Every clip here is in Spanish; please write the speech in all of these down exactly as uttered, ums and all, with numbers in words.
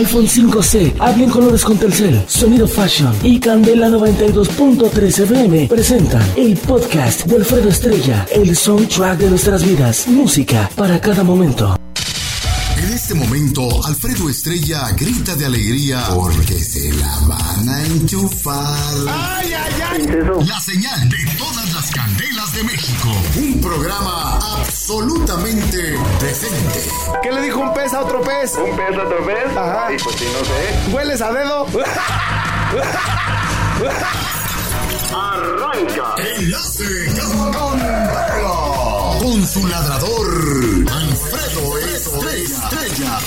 iPhone cinco C, Hablen Colores con Telcel, Sonido Fashion y Candela noventa y dos punto trece F M presentan el podcast de Alfredo Estrella, el soundtrack de nuestras vidas, música para cada momento. En este momento, Alfredo Estrella grita de alegría porque se la van a enchufar. ¡Ay, ay, ay! La señal de todas las candelas de México. Un programa absolutamente decente. ¿Qué le dijo un pez a otro pez? ¿Un pez a otro pez? Ajá. Y pues si no sé. ¿Hueles a dedo? ¡Arranca! ¡Enlace Candela! Con su ladrador, Alfredo Estrella. Estrella.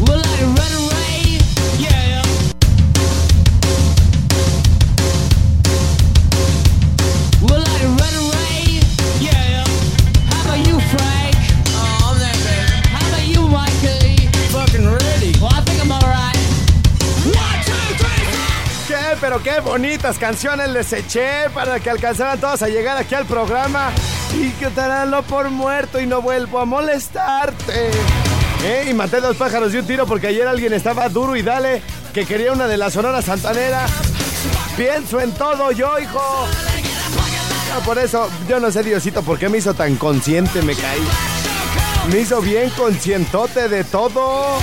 Will I run away? Yeah. Will I run away? Yeah. How about you, Frank? Oh, I'm not ready. How about you, Michael? Fucking ready. Well, I think I'm alright. Che, pero qué bonitas canciones les eché para que alcanzaran todos a llegar aquí al programa y que te danlo por muerto y no vuelvo a molestarte. ¿Eh? Y maté dos pájaros de un tiro porque ayer alguien estaba duro y dale que quería una de la Sonora Santanera. Pienso en todo yo, hijo. No, por eso, yo no sé, Diosito, por qué me hizo tan consciente, me caí. Me hizo bien conscientote de todo.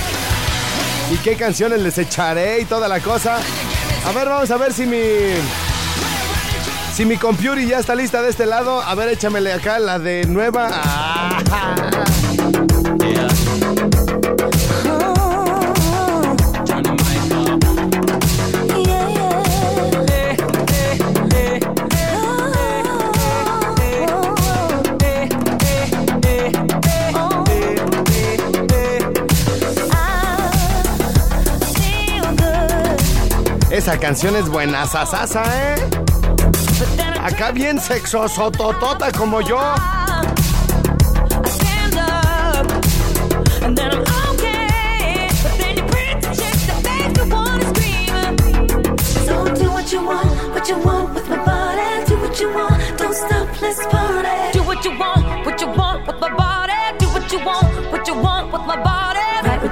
Y qué canciones les echaré y toda la cosa. A ver, vamos a ver si mi... Si mi computer ya está lista de este lado. A ver, échamele acá la de nueva. Ah. Esa canción es buena, sasasa, ¿eh? Acá bien sexoso, totota como yo.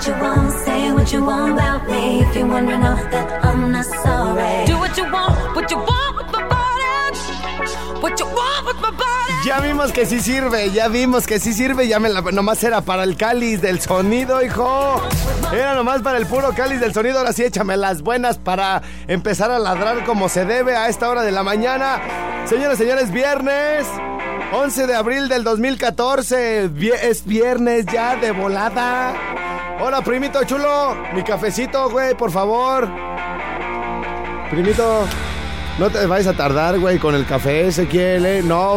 You won't say what you want about me. If you're wondering off that I'm not sorry. Do what you want, what you want with my body. What you want with my body. Ya vimos que sí sirve, ya vimos que sí sirve. Ya me la, nomás era para el cáliz del sonido, hijo. Era nomás para el puro cáliz del sonido. Ahora sí, échame las buenas para empezar a ladrar como se debe a esta hora de la mañana. Señoras, señores, viernes once de abril del dos mil catorce. Es viernes ya de volada. Hola, primito chulo. Mi cafecito, güey, por favor. Primito, no te vayas a tardar, güey, con el café, Ezequiel, ¿eh? No,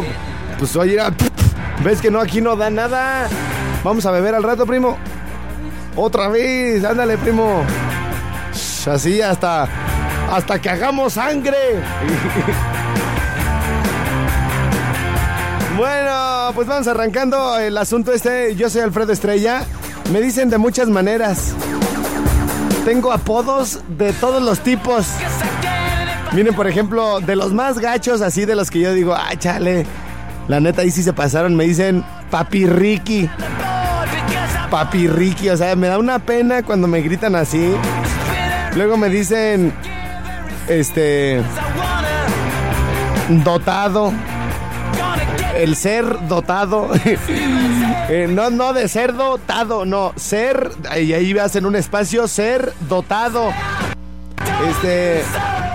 pues oye, ves que no, aquí no da nada. Vamos a beber al rato, primo. Otra vez, ándale, primo. Así hasta, hasta que hagamos sangre. Bueno, pues vamos arrancando el asunto este. Yo soy Alfredo Estrella. Me dicen de muchas maneras. Tengo apodos de todos los tipos. Miren, por ejemplo, de los más gachos, así de los que yo digo, ah, chale, la neta, ahí sí se pasaron. Me dicen Papi Ricky. Papi Ricky, o sea, me da una pena cuando me gritan así. Luego me dicen, este, dotado. El ser dotado. eh, no, no de ser dotado, no, ser, y ahí hacen un espacio, ser dotado. Este,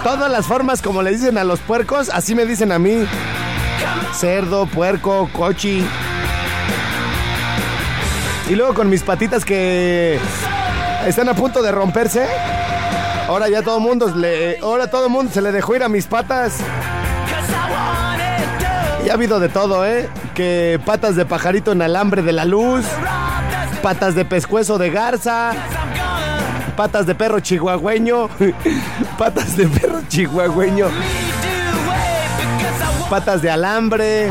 todas las formas como le dicen a los puercos, así me dicen a mí. Cerdo, puerco, cochi. Y luego con mis patitas que están a punto de romperse. Ahora ya todo mundo le, ahora todo mundo se le dejó ir a mis patas. Ya ha habido de todo, ¿eh? Que patas de pajarito en alambre de la luz, patas de pescuezo de garza, patas de perro chihuahueño, patas de perro chihuahueño, patas de alambre,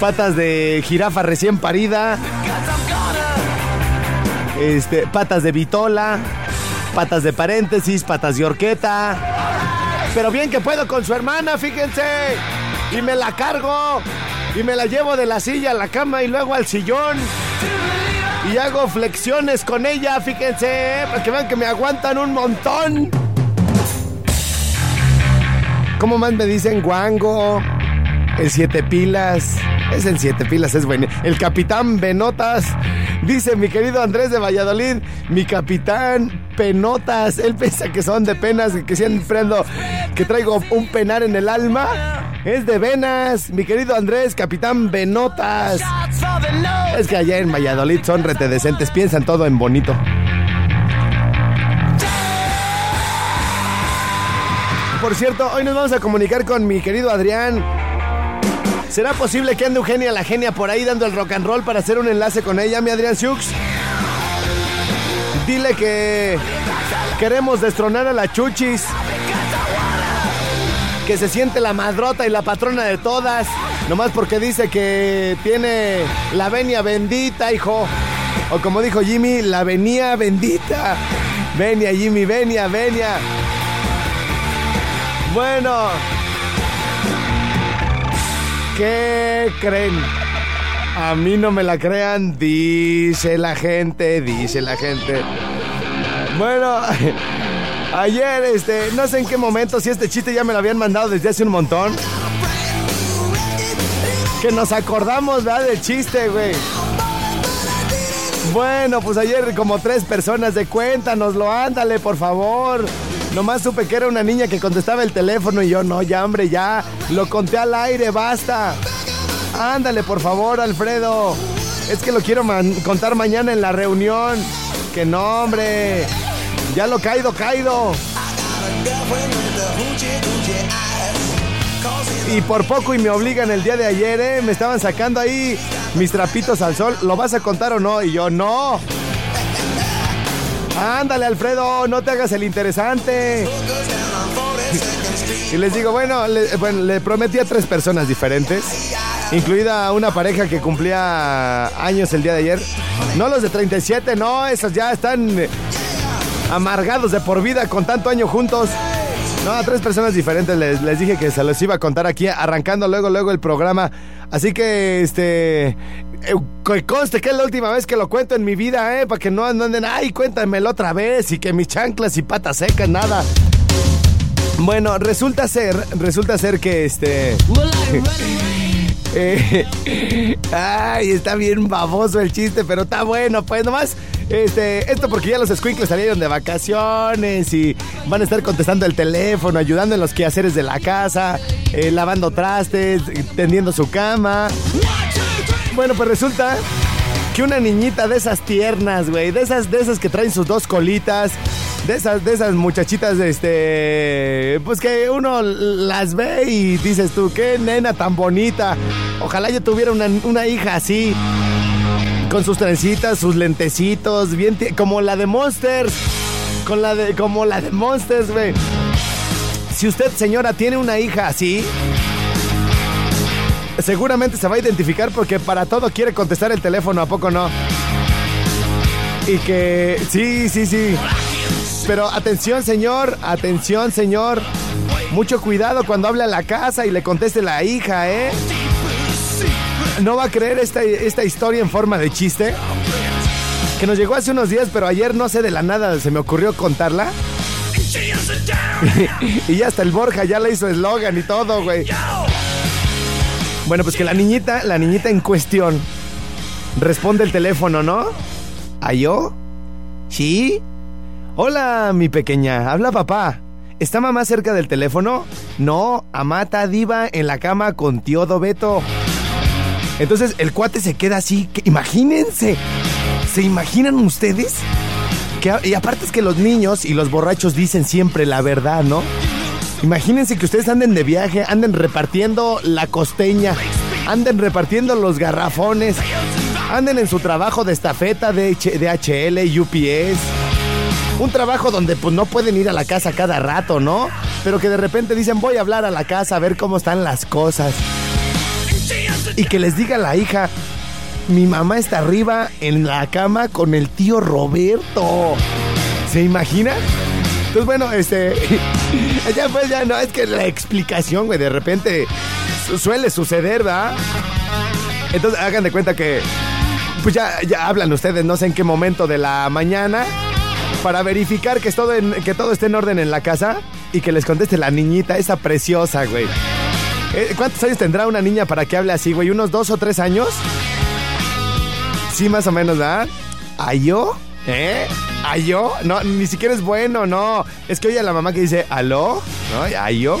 patas de jirafa recién parida, este, patas de vitola, patas de paréntesis, patas de horqueta. Pero bien que puedo con su hermana, fíjense. Y me la cargo. y me la llevo de la silla a la cama y luego al sillón. Y hago flexiones con ella, fíjense, para que vean que me aguantan un montón. ¿Cómo más me dicen? Guango, el siete pilas, es el siete pilas, es bueno. El capitán Benotas, dice mi querido Andrés de Valladolid, mi capitán Penotas. Él piensa que son de penas, que siempre ando, que traigo un penar en el alma. Es de venas, mi querido Andrés, capitán Benotas. Es que allá en Valladolid son retedecentes, piensan todo en bonito. Por cierto, hoy nos vamos a comunicar con mi querido Adrián. ¿Será posible que ande Eugenia la Genia por ahí dando el rock and roll para hacer un enlace con ella, mi Adrián Siux? Dile que queremos destronar a la Chuchis, que se siente la madrota y la patrona de todas, nomás porque dice que tiene la venia bendita, hijo. O como dijo Jimmy, la venia bendita. Venia, Jimmy, venia, venia. Bueno, ¿qué creen? A mí no me la crean, dice la gente, dice la gente. Bueno... Ayer, este, no sé en qué momento, si este chiste ya me lo habían mandado desde hace un montón, que nos acordamos, ¿verdad?, del chiste, güey. Bueno, pues ayer como tres personas de cuéntanoslo, ándale, por favor. Nomás supe que era una niña que contestaba el teléfono y yo, no, ya, hombre, ya, lo conté al aire, basta. Ándale, por favor, Alfredo. Es que lo quiero man- contar mañana en la reunión. Que no, hombre... Ya lo caído, caído. Y por poco y me obligan el día de ayer, ¿eh? Me estaban sacando ahí mis trapitos al sol. ¿Lo vas a contar o no? Y yo, no. Ándale, Alfredo, no te hagas el interesante. Y les digo, bueno, le, bueno, le prometí a tres personas diferentes, incluida una pareja que cumplía años el día de ayer. No los de treinta y siete, no, esos ya están... amargados de por vida con tanto año juntos. No, a tres personas diferentes les, les dije que se los iba a contar aquí, arrancando luego, luego el programa. Así que, este... Eh, conste que es la última vez que lo cuento en mi vida, ¿eh? Para que no anden... ¡Ay, cuéntamelo otra vez! Y que mis chanclas y patas secas, nada. Bueno, resulta ser... Resulta ser que, este... eh, ay, está bien baboso el chiste, pero está bueno, pues, nomás... Este, esto porque ya los escuincles salieron de vacaciones y van a estar contestando el teléfono, ayudando en los quehaceres de la casa, eh, lavando trastes, tendiendo su cama. Bueno, pues resulta que una niñita de esas tiernas, güey, de esas, de esas que traen sus dos colitas, de esas, de esas muchachitas, este, pues que uno las ve y dices tú, qué nena tan bonita. Ojalá yo tuviera una, una hija así. Con sus trencitas, sus lentecitos, bien t- como la de Monsters, con la de, como la de Monsters, güey. Si usted, señora, tiene una hija así, seguramente se va a identificar porque para todo quiere contestar el teléfono, ¿a poco no? Y que, sí, sí, sí. Pero atención, señor, atención, señor. Mucho cuidado cuando hable a la casa y le conteste la hija, ¿eh? No va a creer esta, esta historia en forma de chiste que nos llegó hace unos días, pero ayer no sé de la nada, se me ocurrió contarla. Y ya hasta el Borja ya le hizo eslogan y todo, güey. Bueno, pues que la niñita, la niñita en cuestión responde el teléfono, ¿no? ¿A yo? ¿Sí? Hola, mi pequeña, habla papá. ¿Está mamá cerca del teléfono? No, amata diva en la cama con tío Roberto. Entonces el cuate se queda así, que, imagínense, ¿se imaginan ustedes? Que, y aparte es que los niños y los borrachos dicen siempre la verdad, ¿no? Imagínense que ustedes anden de viaje, anden repartiendo la costeña, anden repartiendo los garrafones, anden en su trabajo de estafeta, de D H L, U P S. Un trabajo donde pues no pueden ir a la casa cada rato, ¿no? Pero que de repente dicen, voy a hablar a la casa a ver cómo están las cosas. Y que les diga la hija, mi mamá está arriba en la cama con el tío Roberto. ¿Se imagina? Entonces, bueno, este... ya pues, ya no, es que la explicación, güey, de repente suele suceder, ¿verdad? Entonces hagan de cuenta que pues ya, ya hablan ustedes, no sé en qué momento de la mañana, para verificar que todo, en, que todo esté en orden en la casa y que les conteste la niñita, esa preciosa, güey. ¿Cuántos años tendrá una niña para que hable así, güey? ¿Unos dos o tres años? Sí, más o menos, ¿verdad? ¿Ayó? ¿Eh? ¿Ayó? No, ni siquiera es bueno, no. Es que oye a la mamá que dice, ¿aló? ¿No? ¿Ayó?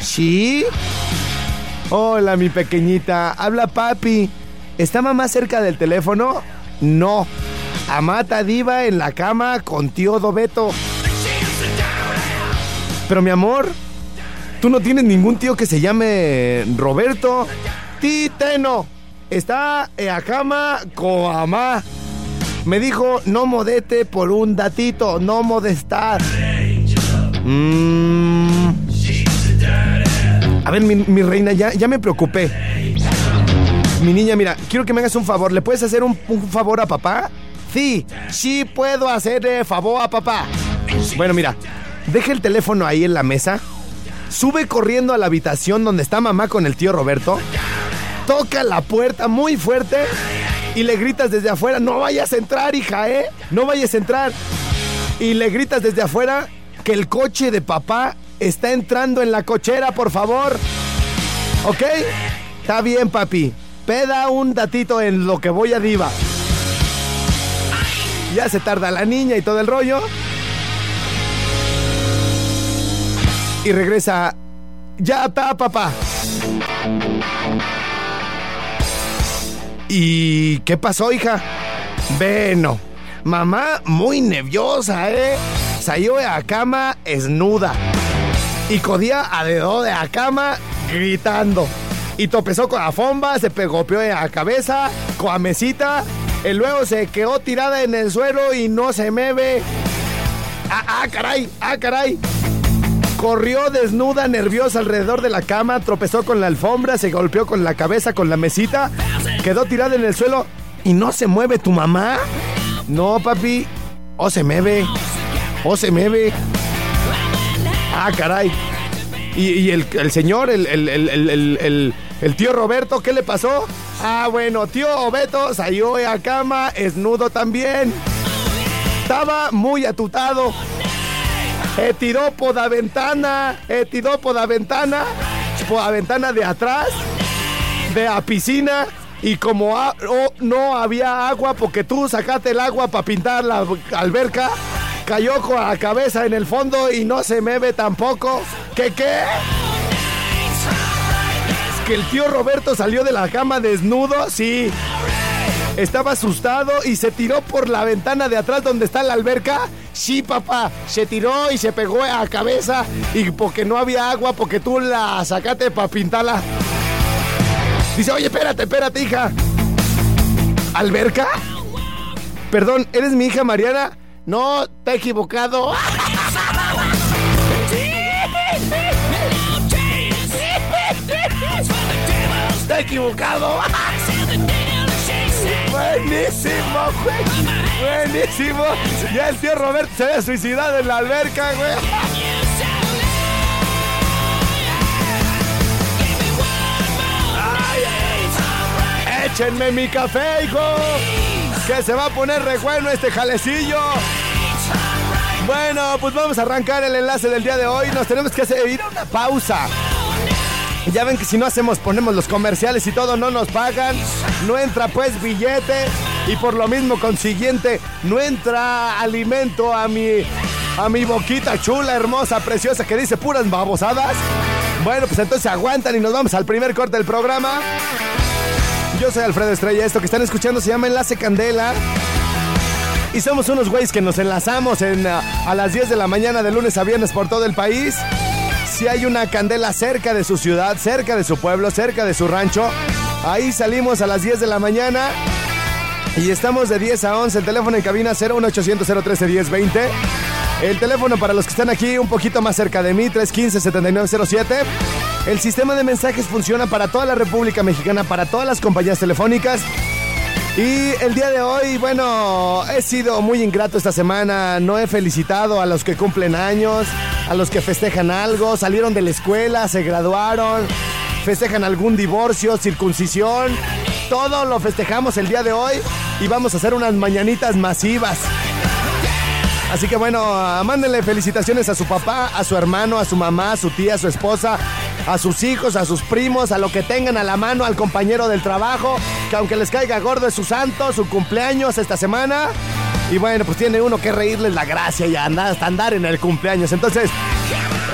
¿Sí? Hola, mi pequeñita. Habla papi. ¿Está mamá cerca del teléfono? No. Amata diva en la cama con tío Roberto. Pero mi amor, tú no tienes ningún tío que se llame Roberto. Titeno está en la cama con mamá. Me dijo, no modete por un datito, no modestar. Mm. A ver, mi, mi reina, ya, ya me preocupé. Mi niña, mira, quiero que me hagas un favor. ¿Le puedes hacer un, un favor a papá? Sí, sí puedo hacerle favor a papá. Bueno, mira, deja el teléfono ahí en la mesa. Sube corriendo a la habitación donde está mamá con el tío Roberto. Toca la puerta muy fuerte y le gritas desde afuera, no vayas a entrar, hija, ¿eh? No vayas a entrar. Y le gritas desde afuera que el coche de papá está entrando en la cochera, por favor. ¿Ok? Está bien, papi. Peda un datito en lo que voy a diva. Ya se tarda la niña y todo el rollo. Y regresa, ya está, papá. ¿Y qué pasó, hija? Bueno, mamá muy nerviosa, ¿eh? Salió de la cama desnuda y codía a dedo de la cama gritando. Y topezó con la fomba, se pegopeó en la cabeza, con la mesita, y luego se quedó tirada en el suelo y no se mueve. ¡Ah, ah, caray! ¡Ah, caray! Corrió desnuda, nerviosa alrededor de la cama, tropezó con la alfombra, se golpeó con la cabeza, con la mesita, quedó tirada en el suelo y no se mueve tu mamá. No, papi, o se mueve, o se mueve. Ah, caray. Y, y el, el señor, el, el, el, el, el, el tío Roberto, ¿qué le pasó? Ah, bueno, tío Beto salió de la cama, desnudo también. Estaba muy atutado. Eh, tiró por la ventana, eh, tiró por la ventana, por la ventana de atrás, de la piscina, y como a, oh, no había agua, porque tú sacaste el agua para pintar la alberca, cayó con la cabeza en el fondo y no se mueve tampoco. ¿Qué qué? ¿Que el tío Roberto salió de la cama desnudo? Sí. Estaba asustado y se tiró por la ventana de atrás donde está la alberca. Sí, papá, se tiró y se pegó a la cabeza y porque no había agua, porque tú la sacaste para pintarla. Dice, oye, espérate, espérate, hija. ¿Alberca? Perdón, ¿eres mi hija Mariana? No, te he equivocado. Te he equivocado. Buenísimo, güey. Buenísimo. Ya el tío Roberto se había suicidado en la alberca, güey. Ay, ay. Échenme mi café, hijo. Que se va a poner re bueno este jalecillo. Bueno, pues vamos a arrancar el enlace del día de hoy. Nos tenemos que hacer ir a una pausa. Ya ven que si no hacemos, ponemos los comerciales y todo, no nos pagan. No entra pues billete. Y por lo mismo consiguiente, no entra alimento a mi, a mi boquita chula, hermosa, preciosa, que dice puras babosadas. Bueno, pues entonces aguantan y nos vamos al primer corte del programa. Yo soy Alfredo Estrella. Esto que están escuchando se llama Enlace Candela. Y somos unos güeyes que nos enlazamos en, a las diez de la mañana de lunes a viernes por todo el país. Si hay una candela cerca de su ciudad, cerca de su pueblo, cerca de su rancho, ahí salimos a las diez de la mañana y estamos de diez a once. El teléfono en cabina cero uno ochocientos, cero trece, diez veinte. El teléfono para los que están aquí un poquito más cerca de mí, tres uno cinco, siete nueve cero siete. El sistema de mensajes funciona para toda la República Mexicana, para todas las compañías telefónicas. Y el día de hoy, bueno, he sido muy ingrato esta semana. No he felicitado a los que cumplen años, a los que festejan algo, salieron de la escuela, se graduaron, festejan algún divorcio, circuncisión, Todo lo festejamos el día de hoy y vamos a hacer unas mañanitas masivas. Así que bueno, mándenle felicitaciones a su papá, a su hermano, a su mamá, a su tía, a su esposa, a sus hijos, a sus primos, a lo que tengan a la mano, al compañero del trabajo, que aunque les caiga gordo es su santo, su cumpleaños esta semana. Y bueno, pues tiene uno que reírles la gracia y andar, hasta andar en el cumpleaños. Entonces,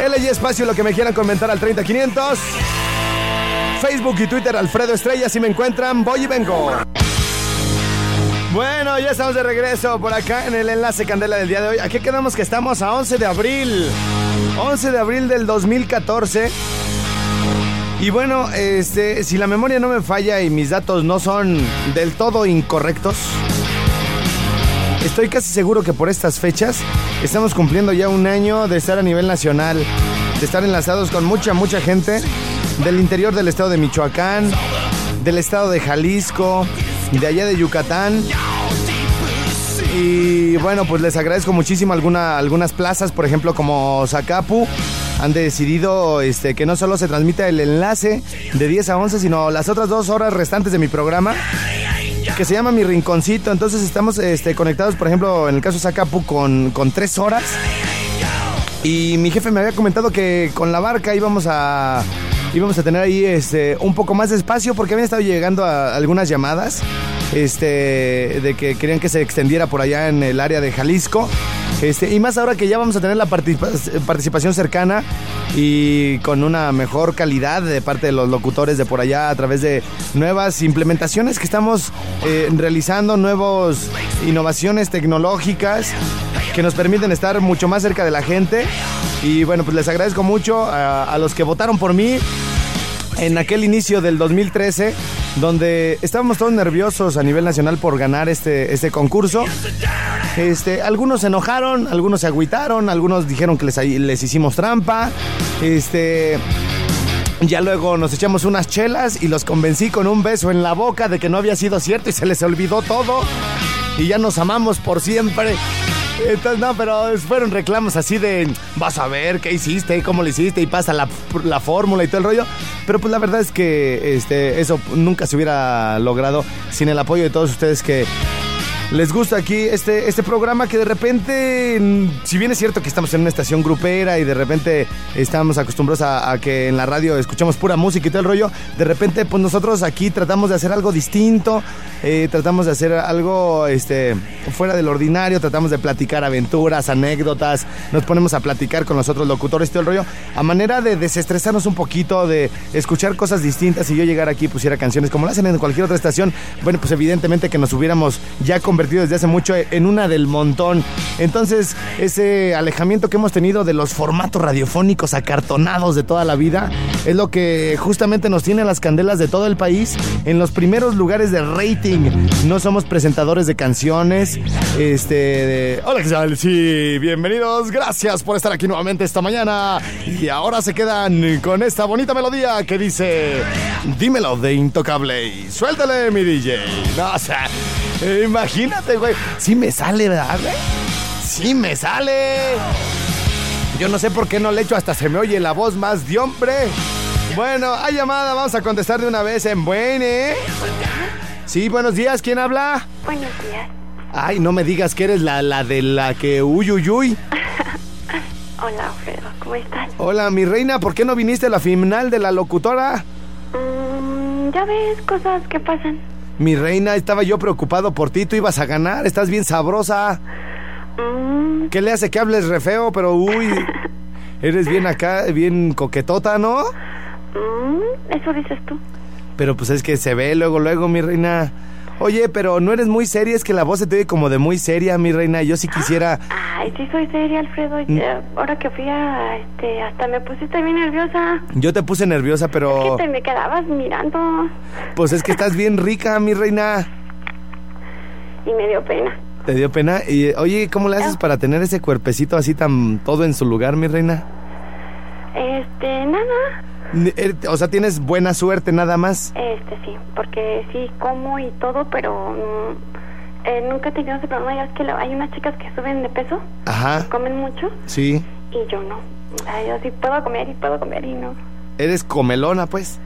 L y espacio lo que me quieran comentar al treinta quinientos. Facebook y Twitter, Alfredo Estrella, si me encuentran, voy y vengo. Bueno, ya estamos de regreso por acá en el Enlace Candela del día de hoy. Aquí quedamos que estamos a once de abril. once de abril del dos mil catorce. Y bueno, este, si la memoria no me falla y mis datos no son del todo incorrectos, estoy casi seguro que por estas fechas estamos cumpliendo ya un año de estar a nivel nacional, de estar enlazados con mucha, mucha gente del interior del estado de Michoacán, del estado de Jalisco, de allá de Yucatán. Y bueno, pues les agradezco muchísimo. Alguna, algunas plazas, por ejemplo, como Zacapu, han decidido este, que no solo se transmita el enlace de diez a once, sino las otras dos horas restantes de mi programa, que se llama Mi Rinconcito. Entonces estamos este, conectados, por ejemplo, en el caso de Zacapu, con, con tres horas. Y mi jefe me había comentado que con la barca íbamos a... Y vamos a tener ahí este, un poco más de espacio, porque habían estado llegando a algunas llamadas este, de que querían que se extendiera por allá en el área de Jalisco. Este, y más ahora que ya vamos a tener la participación cercana y con una mejor calidad de parte de los locutores de por allá a través de nuevas implementaciones que estamos eh, realizando, nuevas innovaciones tecnológicas que nos permiten estar mucho más cerca de la gente. Y bueno, pues les agradezco mucho a, a los que votaron por mí en aquel inicio del dos mil trece, donde estábamos todos nerviosos a nivel nacional por ganar este, este concurso. Este, algunos se enojaron, algunos se agüitaron, algunos dijeron que les, les hicimos trampa. Este, ya luego nos echamos unas chelas y los convencí con un beso en la boca de que no había sido cierto y se les olvidó todo. Y ya nos amamos por siempre. Entonces, no, pero fueron reclamos así de, vas a ver qué hiciste, cómo lo hiciste, y pasa la, la fórmula y todo el rollo. Pero pues la verdad es que este, eso nunca se hubiera logrado sin el apoyo de todos ustedes que les gusta aquí este, este programa, que de repente, si bien es cierto que estamos en una estación grupera y de repente estamos acostumbrados a, a que en la radio escuchamos pura música y todo el rollo, de repente pues nosotros aquí tratamos de hacer algo distinto, eh, tratamos de hacer algo este, fuera del ordinario, tratamos de platicar aventuras, anécdotas, nos ponemos a platicar con los otros locutores y todo el rollo, a manera de desestresarnos un poquito, de escuchar cosas distintas. Si yo llegara aquí y pusiera canciones como lo hacen en cualquier otra estación, bueno, pues evidentemente que nos hubiéramos ya conversado desde hace mucho en una del montón. Entonces, ese alejamiento que hemos tenido de los formatos radiofónicos acartonados de toda la vida es lo que justamente nos tiene las candelas de todo el país en los primeros lugares de rating. No somos presentadores de canciones. Este, de... Hola, ¿qué tal? Sí, bienvenidos. Gracias por estar aquí nuevamente esta mañana. Y ahora se quedan con esta bonita melodía que dice Dímelo de Intocable. Y suéltale, mi D J. No, o sea, imagínate. Imagínate, güey. Sí me sale, ¿verdad, güey? Sí me sale. Yo no sé por qué no le echo, hasta se me oye la voz más de hombre. Bueno, hay llamada, vamos a contestar de una vez en buen, ¿eh? Sí, buenos días, ¿quién habla? Buenos días. Ay, no me digas que eres la, la de la que uy, uy, uy. Hola, Alfredo, ¿cómo estás? Hola, mi reina, ¿por qué no viniste a la final de la locutora? Mm, ya ves, cosas que pasan. Mi reina, estaba yo preocupado por ti, tú ibas a ganar, estás bien sabrosa. Mm. ¿Qué le hace que hables re feo? Pero uy, eres bien acá, bien coquetota, ¿no? Mm, eso dices tú. Pero pues es que se ve luego, luego, mi reina. Oye, pero no eres muy seria, es que la voz se te oye como de muy seria, mi reina. Yo sí quisiera... Ay, sí soy seria, Alfredo. Ya, ahora que fui a... Este, hasta me pusiste bien nerviosa. Yo te puse nerviosa, pero... Es que te me quedabas mirando. Pues es que estás bien rica, mi reina. Y me dio pena. ¿Te dio pena? Y oye, ¿cómo le haces para tener ese cuerpecito así tan... todo en su lugar, mi reina? Este, nada... O sea, tienes buena suerte nada más. Este, sí, porque sí como y todo, pero mm, eh, nunca he tenido ese problema. Ya es que lo, hay unas chicas que suben de peso. Ajá. Comen mucho. Sí. Y yo no. O sea, yo sí puedo comer y puedo comer y no. ¿Eres comelona, pues?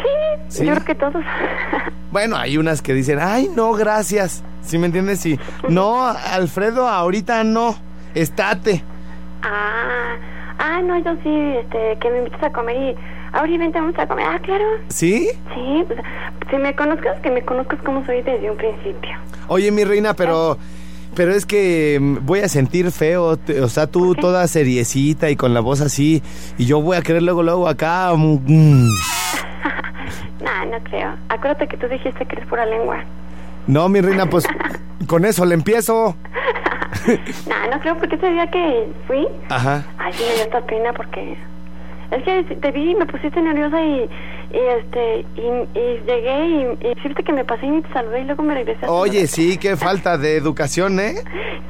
Sí. ¿Sí? Yo creo que todos. Bueno, hay unas que dicen, ay, no, gracias. ¿Sí me entiendes? Sí. No, Alfredo, ahorita no. Estate. Ah, ah, no, yo sí, este, que me invites a comer y... Ahora vente, vamos a comer. Ah, claro. ¿Sí? Sí, pues, si me conozcas, que me conozcas como soy desde un principio. Oye, mi reina, pero... Pero es que voy a sentir feo, te, o sea, tú toda seriecita y con la voz así, y yo voy a querer luego, luego acá. Mm. No, no creo. Acuérdate que tú dijiste que eres pura lengua. No, mi reina, pues con eso le empiezo. No, no creo, porque ese día que fui, ajá, ay, sí me dio esta pena porque... Es que te vi y me pusiste nerviosa y... Y este, y, y llegué y, y siempre que me pasé y me saludé y luego me regresé. Oye, sí, qué falta de educación, ¿eh?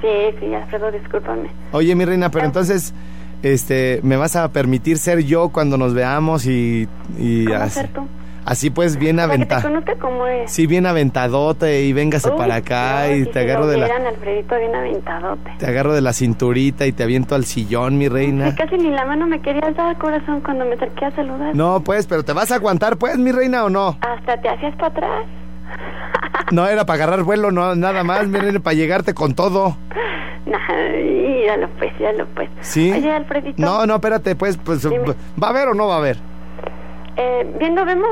Sí, sí, Alfredo, discúlpame. Oye, mi reina, pero entonces, este, ¿me vas a permitir ser yo cuando nos veamos y... y ¿Cómo así, ser tú? Así pues, bien aventado. Para que te conozca como es. Sí, bien aventadote y véngase Uy, para acá no, y, y te si agarro de vieran, la... Alfredito, bien aventadote. Te agarro de la cinturita y te aviento al sillón, mi reina. Sí, casi ni la mano me querías dar, corazón, cuando me acerqué a saludar. No, pues, pero ¿te vas a aguantar, pues, mi reina, o no? Hasta te hacías para atrás. No, era para agarrar vuelo, no, nada más, mi reina, para llegarte con todo. No, míralo pues, míralo pues. ¿Sí? Oye, Alfredito. No, no, espérate, pues, pues dime. ¿Va a haber o no va a haber? Eh, viendo vemos.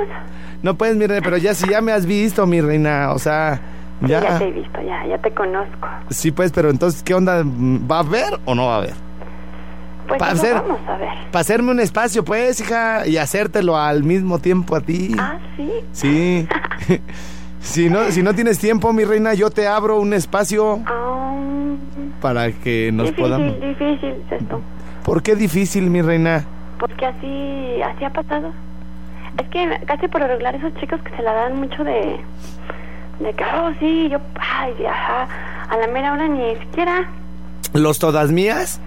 No puedes, mi reina, pero ya si ya me has visto, mi reina, o sea, ya. Sí, ya te he visto, ya, ya te conozco. Sí, pues, pero entonces, ¿qué onda? ¿Va a haber o no va a haber? Pues pa hacer, vamos a ver. Para hacerme un espacio, pues, hija, y hacértelo al mismo tiempo a ti. Ah, sí. Sí. si no, si no tienes tiempo, mi reina, yo te abro un espacio um, para que nos difícil, podamos. Difícil, difícil esto. ¿Por qué difícil, mi reina? Porque así, así ha pasado. Es que casi por arreglar esos chicos que se la dan mucho de... De que, oh, sí, yo... Ay, ajá, a la mera hora ni siquiera. ¿Los todas mías?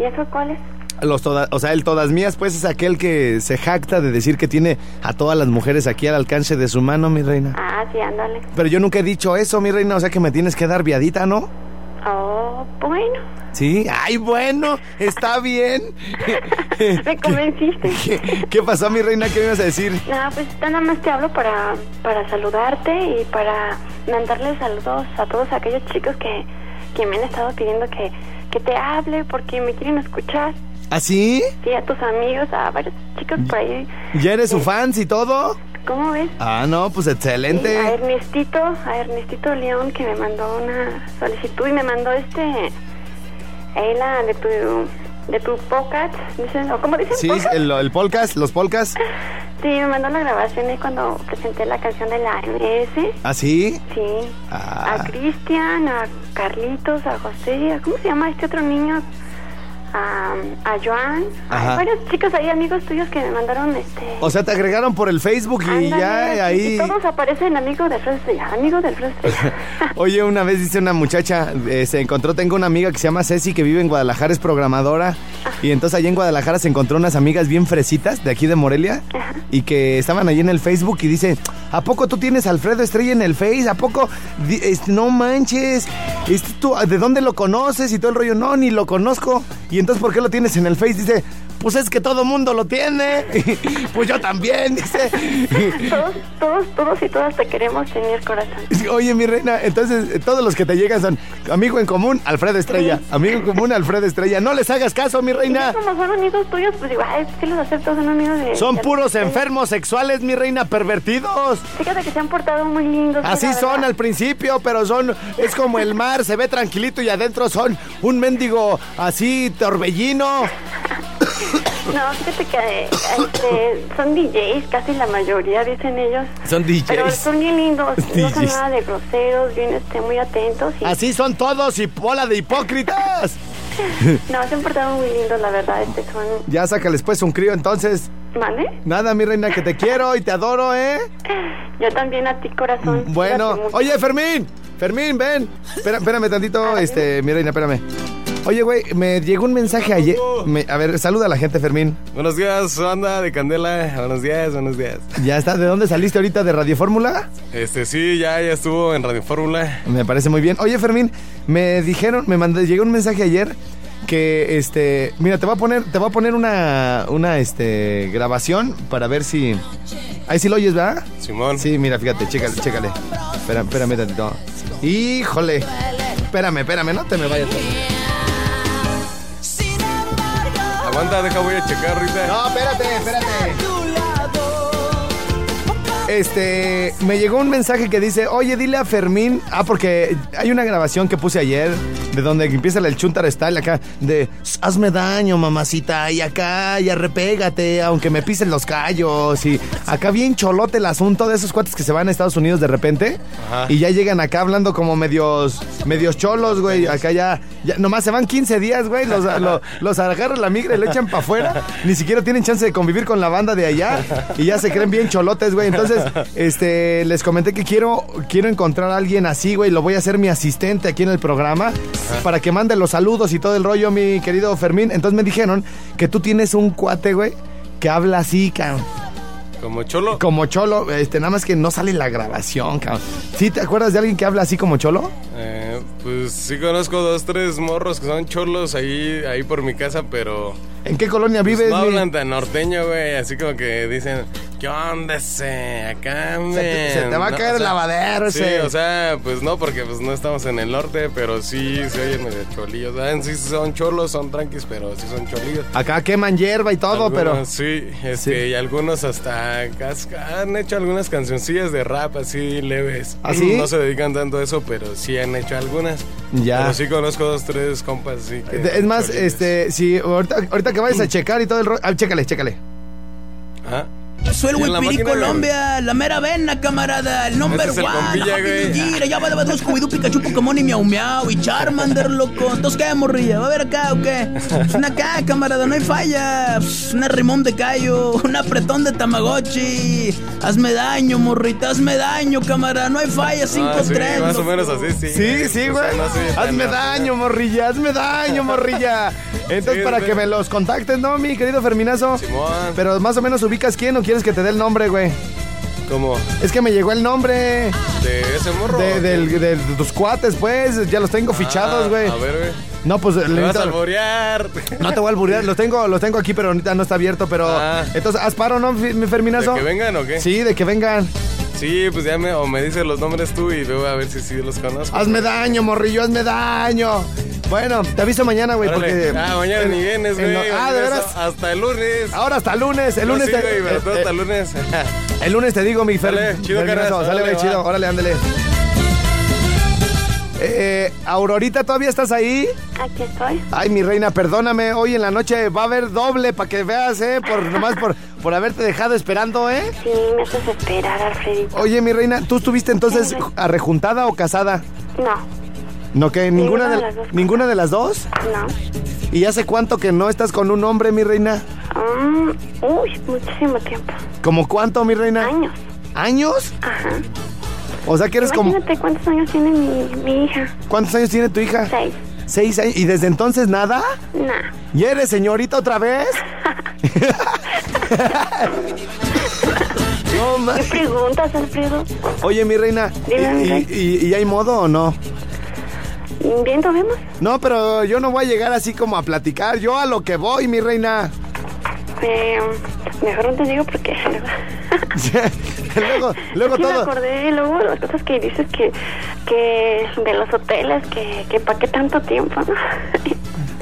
¿Y eso cuál es? Los todas... O sea, el todas mías, pues, es aquel que se jacta de decir que tiene a todas las mujeres aquí al alcance de su mano, mi reina. Ah, sí, ándale. Pero yo nunca he dicho eso, mi reina, o sea que me tienes que dar viadita, ¿no? Oh, bueno. Sí, ay, bueno, está bien. Me convenciste. ¿Qué, ¿Qué pasó, mi reina? ¿Qué me ibas a decir? Nada, pues nada más te hablo para, para saludarte y para mandarle saludos a todos aquellos chicos que, que me han estado pidiendo que, que te hable porque me quieren escuchar. ¿Ah, sí? Sí, a tus amigos, a varios chicos por ahí. ¿Ya eres eh, su fans y todo? ¿Cómo ves? Ah, no, pues excelente. Sí, a Ernestito, a Ernestito León, que me mandó una solicitud y me mandó este... Ella, de tu, de tu podcast, dicen, ¿o cómo dicen? Sí, el, el podcast, los podcasts. Sí, me mandó la grabación ahí cuando presenté la canción de la M S. ¿Ah, sí? Sí. Ah. A Cristian, a Carlitos, a José, a, ¿cómo se llama este otro niño? A, a Joan. Ajá. Hay varios chicos ahí, amigos tuyos que me mandaron este... O sea, te agregaron por el Facebook y Ándale, ya ahí... Y todos aparecen amigos de Alfredo Estrella, amigos de Alfredo Estrella. Oye, una vez dice una muchacha, eh, se encontró, tengo una amiga que se llama Ceci, que vive en Guadalajara, es programadora. Ajá. Y entonces allí en Guadalajara se encontró unas amigas bien fresitas de aquí de Morelia. Ajá. Y que estaban allí en el Facebook y dice, ¿a poco tú tienes a Alfredo Estrella en el Face? ¿A poco? No manches, ¿tú, ¿de dónde lo conoces? Y todo el rollo, no, ni lo conozco. Y entonces, ¿por qué lo tienes en el Face? Dice, pues es que todo mundo lo tiene. Pues yo también, dice. Todos, todos, todos y todas te queremos tener, corazón. Oye, mi reina, entonces, todos los que te llegan son amigo en común, Alfredo Estrella. Sí. Amigo en común, Alfredo Estrella. No les hagas caso, mi reina. Como son amigos tuyos, pues digo, ay, sí los acepto, son amigos de... Son de puros enfermos sexuales, mi reina, pervertidos. Fíjate que se han portado muy lindos. Así son al principio, pero son... Es como el mar, se ve tranquilito y adentro son un mendigo así... Torbellino. No, fíjate que este, son D Js, casi la mayoría, dicen ellos. Son D Js. Pero son bien lindos, D Js. No son nada de groseros, bien este, muy atentos. Y... Así son todos, y bola de hipócritas. No, se han portado muy lindos, la verdad. Este, son... Ya sácales pues un crío, entonces. ¿Vale? Nada, mi reina, que te quiero y te adoro, ¿eh? Yo también a ti, corazón. Bueno, oye, Fermín, Fermín, ven. Espera, espérame tantito, este, mi reina, espérame. Oye, güey, me llegó un mensaje ayer. Me, a ver, saluda a la gente, Fermín. Buenos días, banda de Candela. Buenos días, buenos días. ¿Ya está? ¿De dónde saliste ahorita? ¿De Radio Fórmula? Este, sí, ya, ya estuvo en Radio Fórmula. Me parece muy bien. Oye, Fermín, me dijeron, me mandé, llegó un mensaje ayer que, este, mira, te voy a poner, te voy a poner una, una, este, grabación para ver si... Ahí sí lo oyes, ¿verdad? Simón. Sí, mira, fíjate, chécale, chécale. Espera, espérame tantito. Híjole. Espérame, espérame, no te me vayas. Aguanta, deja, voy a checar ahorita. No, espérate, espérate. Este, me llegó un mensaje que dice, oye, dile a Fermín. Ah, porque hay una grabación que puse ayer de donde empieza el Chuntara Style acá, de hazme daño, mamacita, y acá, y arrepégate, aunque me pisen los callos, y acá bien cholote el asunto de esos cuates que se van a Estados Unidos de repente. Ajá. Y ya llegan acá hablando como medios medios cholos, güey, acá ya, ya nomás se van quince días, güey, los, los, los agarran la migra y le echan para afuera, ni siquiera tienen chance de convivir con la banda de allá, y ya se creen bien cholotes, güey. Entonces, este, les comenté que quiero, quiero encontrar a alguien así, güey, lo voy a hacer mi asistente aquí en el programa, para que mande los saludos y todo el rollo, mi querido Fermín. Entonces me dijeron que tú tienes un cuate, güey, que habla así, cabrón. ¿Como cholo? Como cholo, este, nada más que no sale la grabación, cabrón. ¿Sí te acuerdas de alguien que habla así como cholo? Eh, pues sí conozco dos, tres morros que son cholos ahí, ahí por mi casa, pero... ¿En qué colonia pues vives? No hablan tan norteño, güey, así como que dicen... ¿Qué onda ese? Acá, man. O sea, te, se te va a no, caer o sea, el lavadero ese. Sí, o sea, pues no, porque pues no estamos en el norte, pero sí se oyen medio cholillos. ¿Saben? Sí son cholos, son tranquis, pero sí son cholillos. Acá queman hierba y todo, algunos, pero... Sí, este, sí. Y algunos hasta han hecho algunas cancioncillas de rap así leves. ¿Así? ¿Ah, no se dedican tanto a eso, pero sí han hecho algunas. Ya. Pero sí conozco dos, tres compas así que... Es más, cholillos. este, sí, ahorita, ahorita que vayas a checar y todo el rollo... Ah, chécale, chécale. Ah, soy el Wipiri Colombia, la mera vena, camarada, el number este es el one, compilla, güey. Gira, ya va de dos, Scooby-Doo, Pikachu, Pokémon y Miau Miau y Charmander, loco. Entonces, ¿qué, morrilla? ¿Va a ver acá o qué? Pues una acá, camarada, no hay falla. Pues una rimón de callo, un apretón de Tamagotchi. Hazme daño, morrita, hazme daño, camarada, no hay falla, cinco tres. Ah, sí, más o menos así, sí. Sí, sí, güey. O sea, no, sí, hazme daño, no, morrilla, hazme daño, morrilla. Entonces, sí, para que me los contactes, ¿no, mi querido Ferminazo? Simón. Pero más o menos ubicas quién o quién. ¿Quieres que te dé el nombre, güey? ¿Cómo? Es que me lleglegó el nombre. ¿De ese morro? De, del, de, de tus cuates, pues. Ya los tengo ah, fichados, güey. A ver, güey. No, pues... ¿Te vas a alburear? No te voy a alburear. Los tengo, los tengo aquí, pero ahorita no está abierto, pero... Ah. Entonces, ¿haz paro, no, mi Ferminazo? ¿De que vengan o qué? Sí, de que vengan. Sí, pues ya me... O me dices los nombres tú y luego a ver si sí los conozco. ¡Hazme daño, morrillo! ¡Hazme daño! Bueno, te aviso mañana, güey, porque... Ah, mañana en, ni vienes, güey. Ah, de veras. Hasta el lunes. Ahora hasta el lunes. El lunes no, sí, te... Güey, pero eh, hasta el lunes. El lunes te digo, mi Fer. Dale, chido, Ferminazo. Caras, sale, güey, chido. Órale, ándale. Eh, Aurorita, ¿todavía estás ahí? Aquí estoy. Ay, mi reina, perdóname. Hoy en la noche va a haber doble para que veas, ¿eh? Por, nomás por, por haberte dejado esperando, ¿eh? Sí, me haces esperar, Alfredito. Oye, mi reina, ¿tú estuviste entonces sí, arrejuntada o casada? No. ¿No que ninguna, ninguna, de, de ninguna de las dos? No. ¿Y hace cuánto que no estás con un hombre, mi reina? Um, uy, muchísimo tiempo. ¿Cómo cuánto, mi reina? Años. ¿Años? Ajá. O sea que eres... Imagínate, como... ¿cuántos años tiene mi, mi hija? ¿Cuántos años tiene tu hija? Seis. ¿Seis años? ¿Y desde entonces nada? No. ¿Y eres señorita otra vez? No, man. ¿Qué preguntas, Alfredo? Oye, mi reina, Dime, ¿y, y, ¿y hay modo o no? Bien, vemos. No, pero yo no voy a llegar así como a platicar. Yo a lo que voy, mi reina. Eh, mejor no te digo porque... luego, luego todo. Me acordé, luego las cosas que dices que, que de los hoteles, que, que para qué tanto tiempo, ¿no?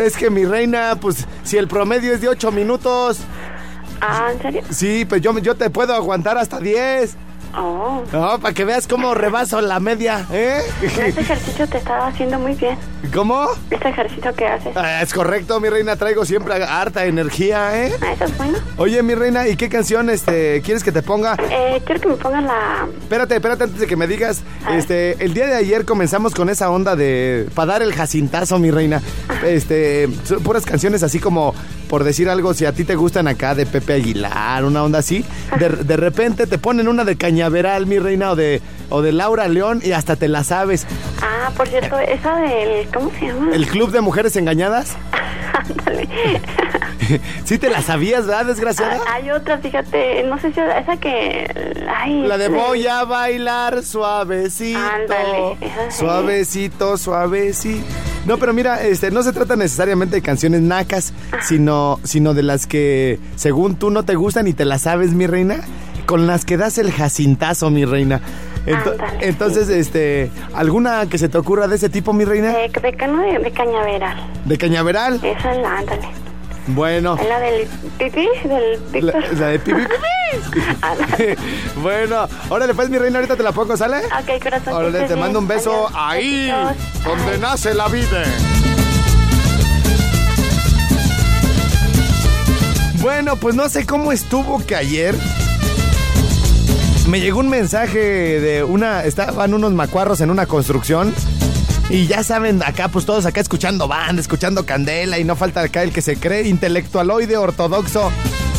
Es que mi reina, pues, si el promedio es de ocho minutos. Ah, ¿en serio? Sí, pues yo, yo te puedo aguantar hasta diez. Oh. No, para que veas cómo rebaso la media, ¿eh? Este ejercicio te está haciendo muy bien. ¿Cómo? Este ejercicio que haces. Ah, es correcto, mi reina, traigo siempre harta energía, ¿eh? Ah, eso es bueno. Oye, mi reina, ¿y qué canción este, quieres que te ponga? Eh, quiero que me pongan la... Espérate, espérate, antes de que me digas. Este, el día de ayer comenzamos con esa onda de... Para dar el jacintazo, mi reina. Ah. Este, puras canciones así como... Por decir algo, si a ti te gustan acá de Pepe Aguilar, una onda así, de, de repente te ponen una de Cañaveral, mi reina, o de, o de Laura León y hasta te la sabes. Ah, por cierto, esa del... ¿Cómo se llama? ¿El Club de Mujeres Engañadas? Ándale. Sí te la sabías, ¿verdad, desgraciada? Ah, hay otra, fíjate, no sé si esa que... Ay, la de voy a bailar suavecito. Ándale. Suavecito, suavecito. No, pero mira, este, no se trata necesariamente de canciones nacas, sino, sino de las que según tú no te gustan y te las sabes, mi reina, con las que das el jacintazo, mi reina. Ento- ah, entonces, este, ¿alguna que se te ocurra de ese tipo, mi reina? De, de, de, de Cañaveral. ¿De Cañaveral? Esa es la, ándale. Bueno. ¿Es la del pipí? Del la, la de pipí. Bueno, órale pues, mi reina, ahorita te la pongo, ¿sale? Ok, corazón. Órale, te bien. Mando un beso. Adiós. Ahí, besitos. Donde Ay. Nace la vida. Bueno, pues no sé cómo estuvo que ayer me llegó un mensaje de una... Estaban unos macuarros en una construcción y ya saben, acá pues todos acá escuchando banda, escuchando Candela, y no falta acá el que se cree intelectualoide ortodoxo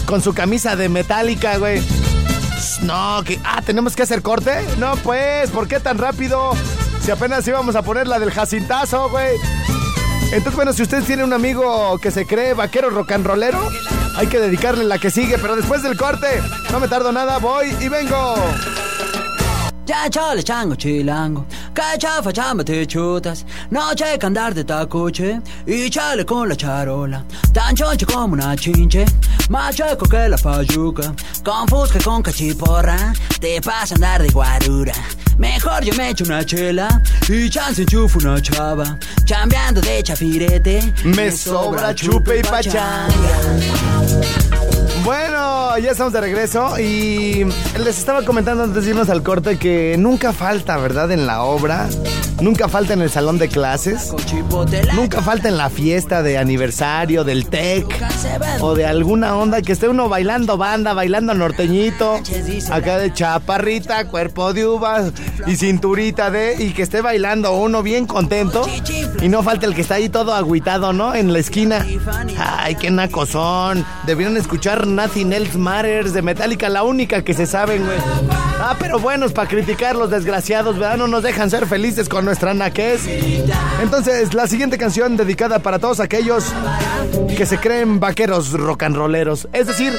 con su camisa de Metallica, güey. No, que... Ah, ¿tenemos que hacer corte? No, pues, ¿por qué tan rápido? Si apenas íbamos a poner la del jacintazo, güey. Entonces, bueno, si ustedes tienen un amigo que se cree vaquero rocanrolero, hay que dedicarle la que sigue, pero después del corte. No me tardo nada, voy y vengo. Ya chole chango chilango, que chafa chamba te chutas, no checa andar de tacoche y chale con la charola, tan choncho como una chinche, más checo que la fayuca, con fusca y con cachiporra, te pasa a andar de guarura. Mejor yo me echo una chela y chance enchufo una chava, chambeando de chafirete, me sobra chupe y pachanga. Bueno, ya estamos de regreso y les estaba comentando antes de irnos al corte que nunca falta, ¿verdad? En la obra, nunca falta en el salón de clases, nunca falta en la fiesta de aniversario del TEC o de alguna onda que esté uno bailando banda, bailando norteñito, acá de chaparrita, cuerpo de uvas y cinturita de, y que esté bailando uno bien contento y no falta el que está ahí todo agüitado, ¿no? En la esquina. Ay, qué nacosón, debieron escuchar Nothing Else Matters de Metallica, la única que se saben, güey. Ah, pero buenos para criticar los desgraciados, ¿verdad? No nos dejan ser felices con nuestra naquez. Entonces, la siguiente canción dedicada para todos aquellos que se creen vaqueros rocanroleros, es decir,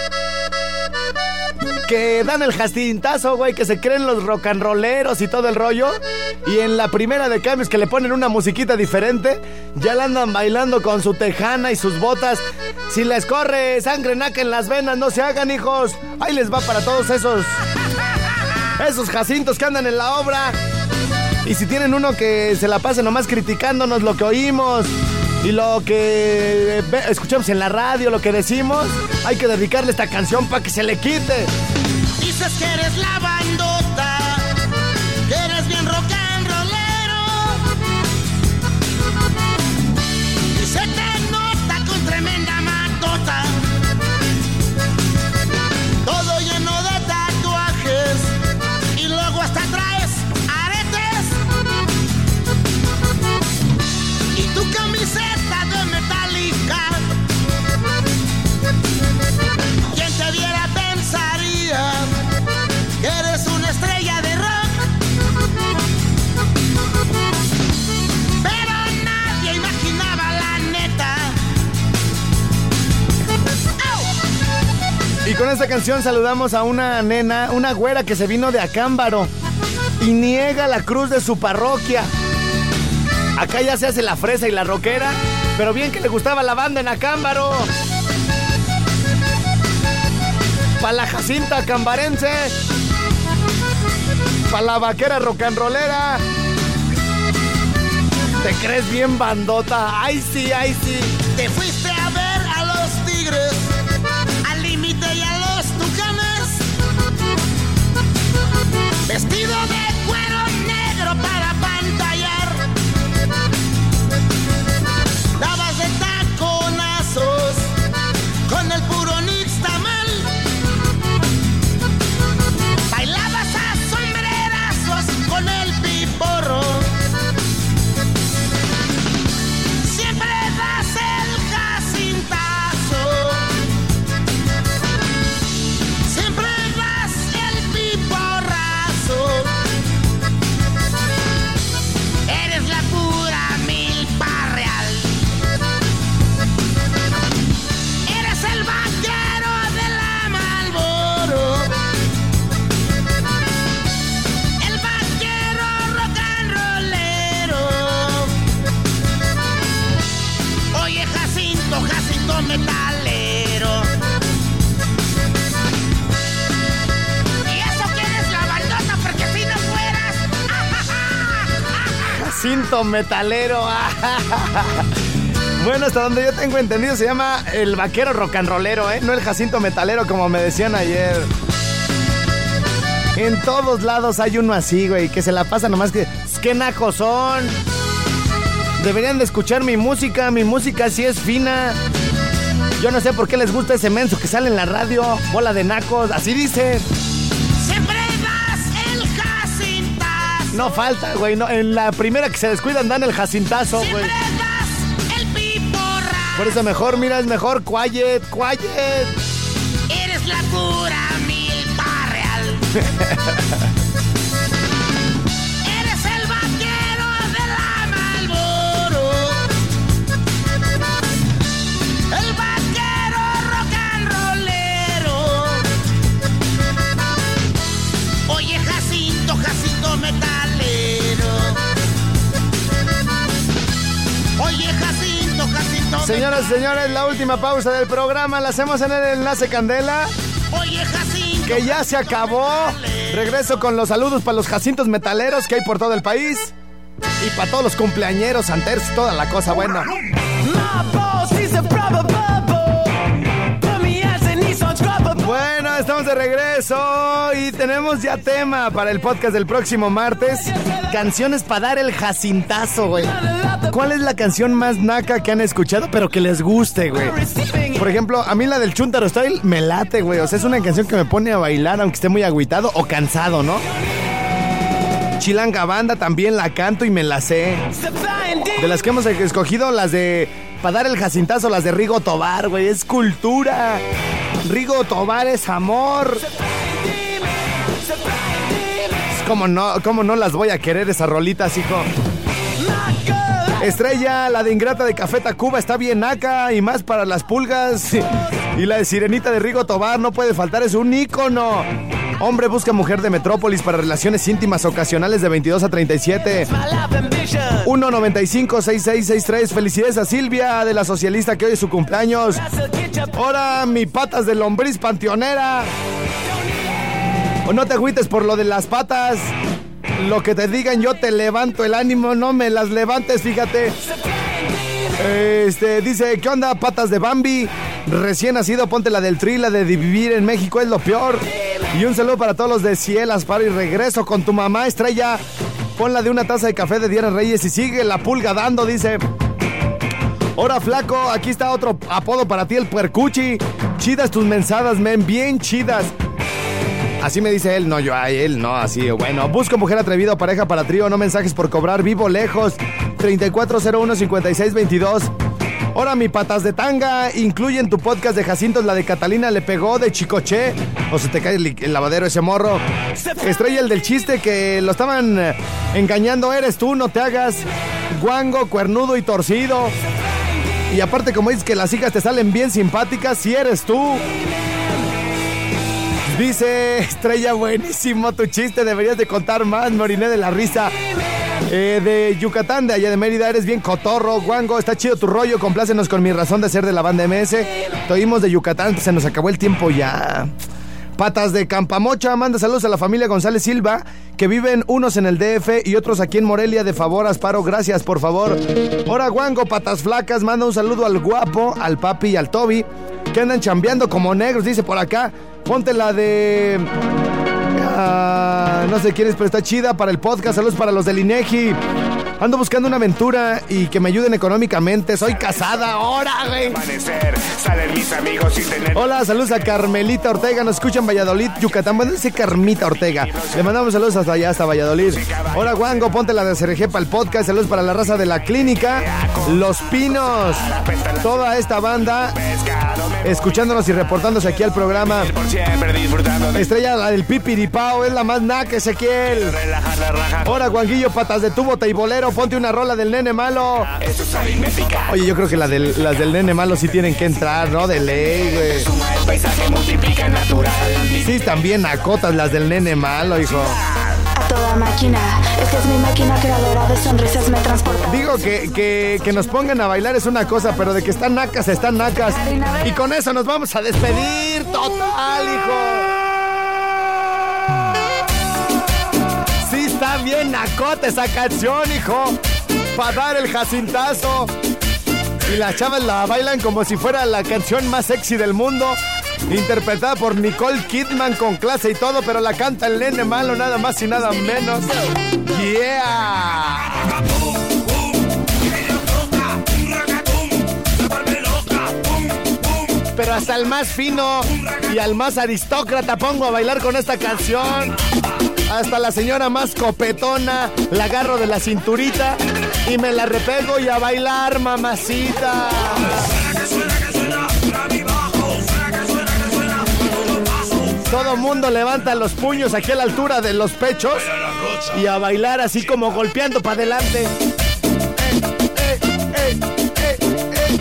que dan el jacintazo, güey, que se creen los rocanroleros y todo el rollo, y en la primera de cambios que le ponen una musiquita diferente, ya la andan bailando con su tejana y sus botas. Si les corre sangre naca en las venas, no se hagan, hijos. Ahí les va para todos esos esos jacintos que andan en la obra. Y si tienen uno que se la pase nomás criticándonos lo que oímos y lo que escuchamos en la radio, lo que decimos, hay que dedicarle esta canción para que se le quite. Dices que eres la bandota, que eres bien rock and rollero, y se te nota con tremenda matota, todo lleno de tatuajes, y luego hasta traes aretes, y tu camiseta de Metallica. Quien te viera pensaría que eres una estrella de rock, pero nadie imaginaba la neta. ¡Oh! Y con esta canción saludamos a una nena, una güera que se vino de Acámbaro y niega la cruz de su parroquia. Acá ya se hace la fresa y la rockera, pero bien que le gustaba la banda en Acámbaro. Pa' la jacinta cambarense, pa' la vaquera rocanrolera. Te crees bien bandota, ay sí, ay sí. Te fuiste a ver a los tigres, al límite y a los tucanes, vestido de cuero negro para pantallar. Dabas de taconazos con el puro nixtamal, bailabas a sombrerazos con el piporro, siempre das el jacintazo, siempre das el piporrazo. recinto metalero. Bueno, hasta donde yo tengo entendido se llama el vaquero rocanrolero, ¿eh? No el Jacinto Metalero, como me decían ayer. En todos lados hay uno así, güey, que se la pasa nomás que... ¡Qué nacos son! Deberían de escuchar mi música, mi música sí es fina. Yo no sé por qué les gusta ese menso que sale en la radio, bola de nacos, así dice. No falta, güey, no, en la primera que se descuidan dan el jacintazo, güey. Por eso mejor, mira, es mejor, quiet, quiet. Eres la pura milpa real. Eres el vaquero de la Malboro. El vaquero rock and rollero. Oye, Jacinto, Jacinto Metal. Señoras, señores, la última pausa del programa la hacemos en el Enlace Candela, que ya se acabó. Regreso con los saludos para los Jacintos Metaleros que hay por todo el país y para todos los cumpleañeros, Santers, toda la cosa buena. Bueno, estamos de regreso y tenemos ya tema para el podcast del próximo martes. Canciones para dar el jacintazo, güey. ¿Cuál es la canción más naca que han escuchado pero que les guste, güey? Por ejemplo, a mí la del Chuntaro Style me late, güey. O sea, es una canción que me pone a bailar aunque esté muy agüitado o cansado, ¿no? Chilanga Banda también la canto y me la sé. De las que hemos escogido, las de... para dar el jacintazo, las de Rigo Tobar, güey. Es cultura. Rigo Tobar es amor. ¿Cómo no, cómo no las voy a querer esas rolitas, hijo? Estrella, la de Ingrata de Café Tacuba está bien naca y más para las pulgas. Y la de Sirenita de Rigo Tobar no puede faltar, es un ícono. Hombre busca mujer de Metrópolis para relaciones íntimas ocasionales de veintidós a treinta y siete. uno noventa y cinco, sesenta y seis sesenta y tres. Felicidades a Silvia de la Socialista que hoy es su cumpleaños. Ahora mi patas de lombriz panteonera. O no te agüites por lo de las patas. Lo que te digan yo te levanto el ánimo, no me las levantes, fíjate. Este, dice, ¿qué onda? Patas de Bambi. Recién nacido, ponte la del Tri, la de vivir en México es lo peor. Y un saludo para todos los de Cielas, para y regreso con tu mamá, Estrella. Pon la de una taza de café de Diana Reyes y sigue la pulga dando, dice. Hora flaco, aquí está otro apodo para ti, el puercuchi. Chidas tus mensadas, men, bien chidas. Así me dice él, no, yo a él, no, así, bueno. Busco mujer atrevida, pareja para trío, no mensajes por cobrar, vivo lejos. treinta y cuatro cero uno, cincuenta y seis veintidós. Ahora mi patas de tanga, incluye en tu podcast de Jacintos la de Catalina le pegó de Chicoche, o se te cae el, el lavadero ese morro. Estrella el del chiste que lo estaban engañando, eres tú, no te hagas. Guango, cuernudo y torcido. Y aparte como dices que las hijas te salen bien simpáticas, si eres tú. Dice Estrella, buenísimo tu chiste, deberías de contar más, me oriné de la risa. Eh, de Yucatán, de allá de Mérida, eres bien cotorro, guango, está chido tu rollo, complácenos con mi razón de ser de la banda M S. Te oímos de Yucatán, se nos acabó el tiempo ya. Patas de Campamocha, manda saludos a la familia González Silva, que viven unos en el D F y otros aquí en Morelia, de favor, Asparo, gracias, por favor. Ahora guango, patas flacas, manda un saludo al guapo, al papi y al Toby, que andan chambeando como negros, dice por acá, ponte la de... Uh, no sé quién es, pero está chida para el podcast. Saludos para los del INEGI. Ando buscando una aventura y que me ayuden económicamente. Soy casada ahora, güey. Hola, saludos a Carmelita Ortega. Nos escuchan Valladolid, Yucatán. Bueno, dice Carmita Ortega. Le mandamos saludos hasta allá, hasta Valladolid. Hola, guango, ponte la de C R G para el podcast. Saludos para la raza de la clínica. Los Pinos. Toda esta banda escuchándonos y reportándose aquí al programa. Estrella, la del Pipiripao, es la más naca, Ezequiel. Ahora, guanguillo, patas de tubo, teibolero, ponte una rola del Nene Malo. Oye, yo creo que la del, las del Nene Malo sí tienen que entrar, ¿no? De ley, güey. Sí, también nacotas las del Nene Malo, hijo. Toda máquina, esta es mi máquina creadora de sonrisas, me transporta. Digo que, que, que nos pongan a bailar es una cosa, pero de que están nacas, están nacas. Y con eso nos vamos a despedir, total, hijo. Sí está bien nacota esa canción, hijo. para dar el jacintazo. Y las chavas la bailan como si fuera la canción más sexy del mundo, interpretada por Nicole Kidman con clase y todo, pero la canta el Nene Malo, nada más y nada menos. ¡Yeah! Pero hasta el más fino y al más aristócrata pongo a bailar con esta canción. Hasta la señora más copetona la agarro de la cinturita y me la repego y a bailar, mamacita. Todo mundo levanta los puños aquí a la altura de los pechos y a bailar así como golpeando para adelante. Eh, eh, eh, eh, eh.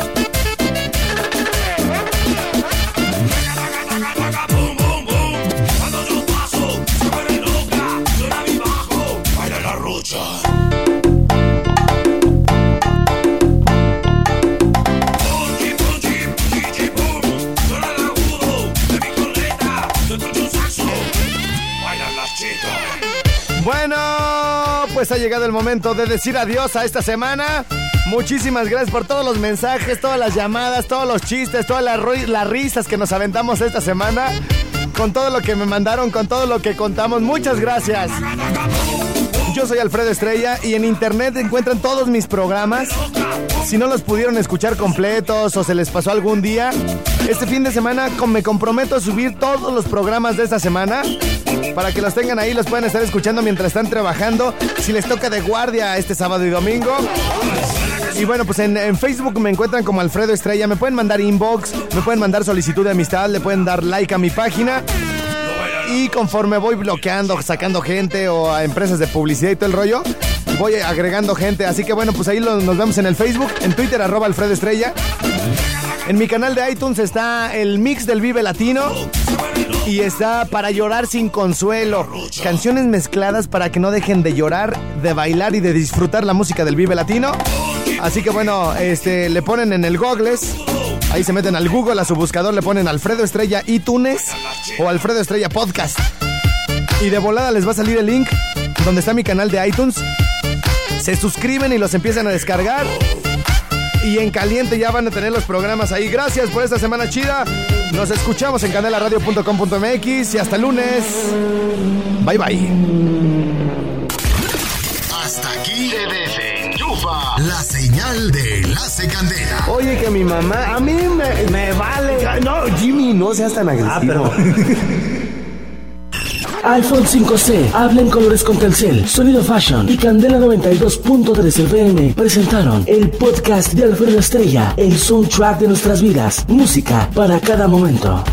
Bueno, pues ha llegado el momento de decir adiós a esta semana. Muchísimas gracias por todos los mensajes, todas las llamadas, todos los chistes, todas las, ru- las risas que nos aventamos esta semana. Con todo lo que me mandaron, con todo lo que contamos. Muchas gracias. Yo soy Alfredo Estrella y en internet encuentran todos mis programas. Si no los pudieron escuchar completos o se les pasó algún día, este fin de semana me comprometo a subir todos los programas de esta semana para que los tengan ahí, los puedan estar escuchando mientras están trabajando, si les toca de guardia este sábado y domingo. Y bueno, pues en, en Facebook me encuentran como Alfredo Estrella. Me pueden mandar inbox, me pueden mandar solicitud de amistad, le pueden dar like a mi página. Y conforme voy bloqueando, sacando gente o a empresas de publicidad y todo el rollo, voy agregando gente. Así que bueno, pues ahí lo, nos vemos en el Facebook, en Twitter, arroba Alfredo Estrella. En mi canal de iTunes está el mix del Vive Latino y está Para Llorar Sin Consuelo. Canciones mezcladas para que no dejen de llorar, de bailar y de disfrutar la música del Vive Latino. Así que bueno, este, le ponen en el Googles. Ahí se meten al Google, a su buscador, le ponen Alfredo Estrella iTunes o Alfredo Estrella Podcast. Y de volada les va a salir el link donde está mi canal de iTunes. Se suscriben y los empiezan a descargar. Y en caliente ya van a tener los programas ahí. Gracias por esta semana chida. Nos escuchamos en canela radio punto com punto m x y hasta el lunes. Bye, bye. Hasta aquí Chufa, la señal de Enlace Candela. Oye, que mi mamá, a mí me, me vale. No, Jimmy, no seas tan agresivo. Ah, pero... iPhone cinco C, Hablen Colores con Telcel, Sonido Fashion y Candela noventa y dos punto trece F M presentaron el podcast de Alfredo Estrella, el soundtrack de nuestras vidas, música para cada momento.